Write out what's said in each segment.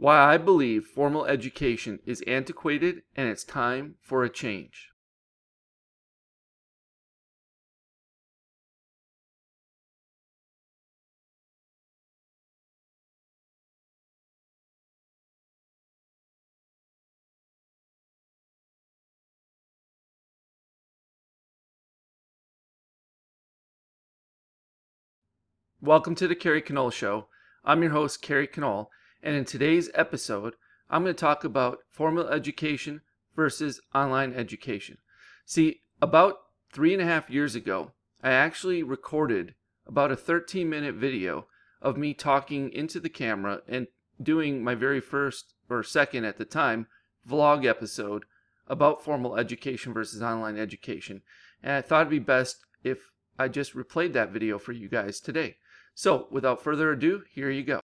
why I believe formal education is antiquated and it's time for a change. Welcome to the Kerry Canole Show. I'm your host, Kerry Canole, and in today's episode, I'm going to talk about formal education versus online education. See, about 3.5 years ago, I actually recorded about a 13-minute video of me talking into the camera and doing my very first, or second at the time, vlog episode about formal education versus online education. And I thought it'd be best if I just replayed that video for you guys today. So, without further ado, here you go.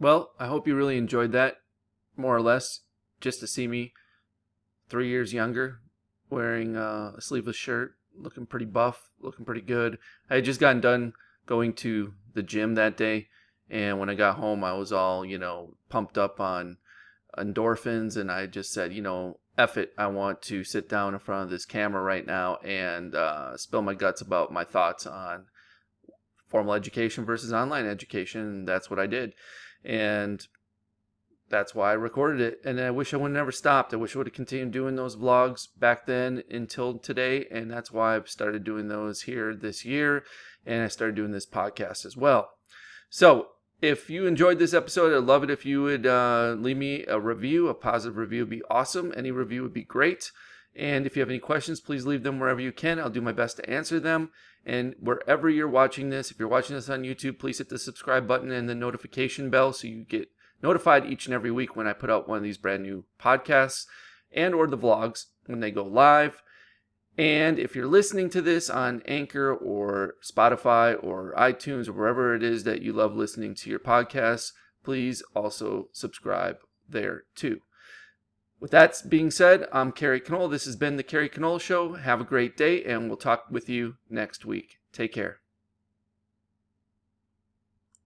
Well, I hope you really enjoyed that, more or less, just to see me 3 years younger, wearing a sleeveless shirt, looking pretty buff, looking pretty good. I had just gotten done going to the gym that day, and when I got home, I was all, pumped up on endorphins, and I just said, F it, I want to sit down in front of this camera right now and spill my guts about my thoughts on formal education versus online education. And that's what I did, and that's why I recorded it. And I wish I would never stopped. I wish I would have continued doing those vlogs back then until today, and that's why I've started doing those here this year, and I started doing this podcast as well. So if you enjoyed this episode, I'd love it if you would leave me a review. A positive review would be awesome. Any review would be great. And if you have any questions, please leave them wherever you can. I'll do my best to answer them. And wherever you're watching this, if you're watching this on YouTube, please hit the subscribe button and the notification bell so you get notified each and every week when I put out one of these brand new podcasts and or the vlogs when they go live. And if you're listening to this on Anchor or Spotify or iTunes or wherever it is that you love listening to your podcasts, please also subscribe there too. With that being said, I'm Kerry Canole. This has been The Kerry Canole Show. Have a great day, and we'll talk with you next week. Take care.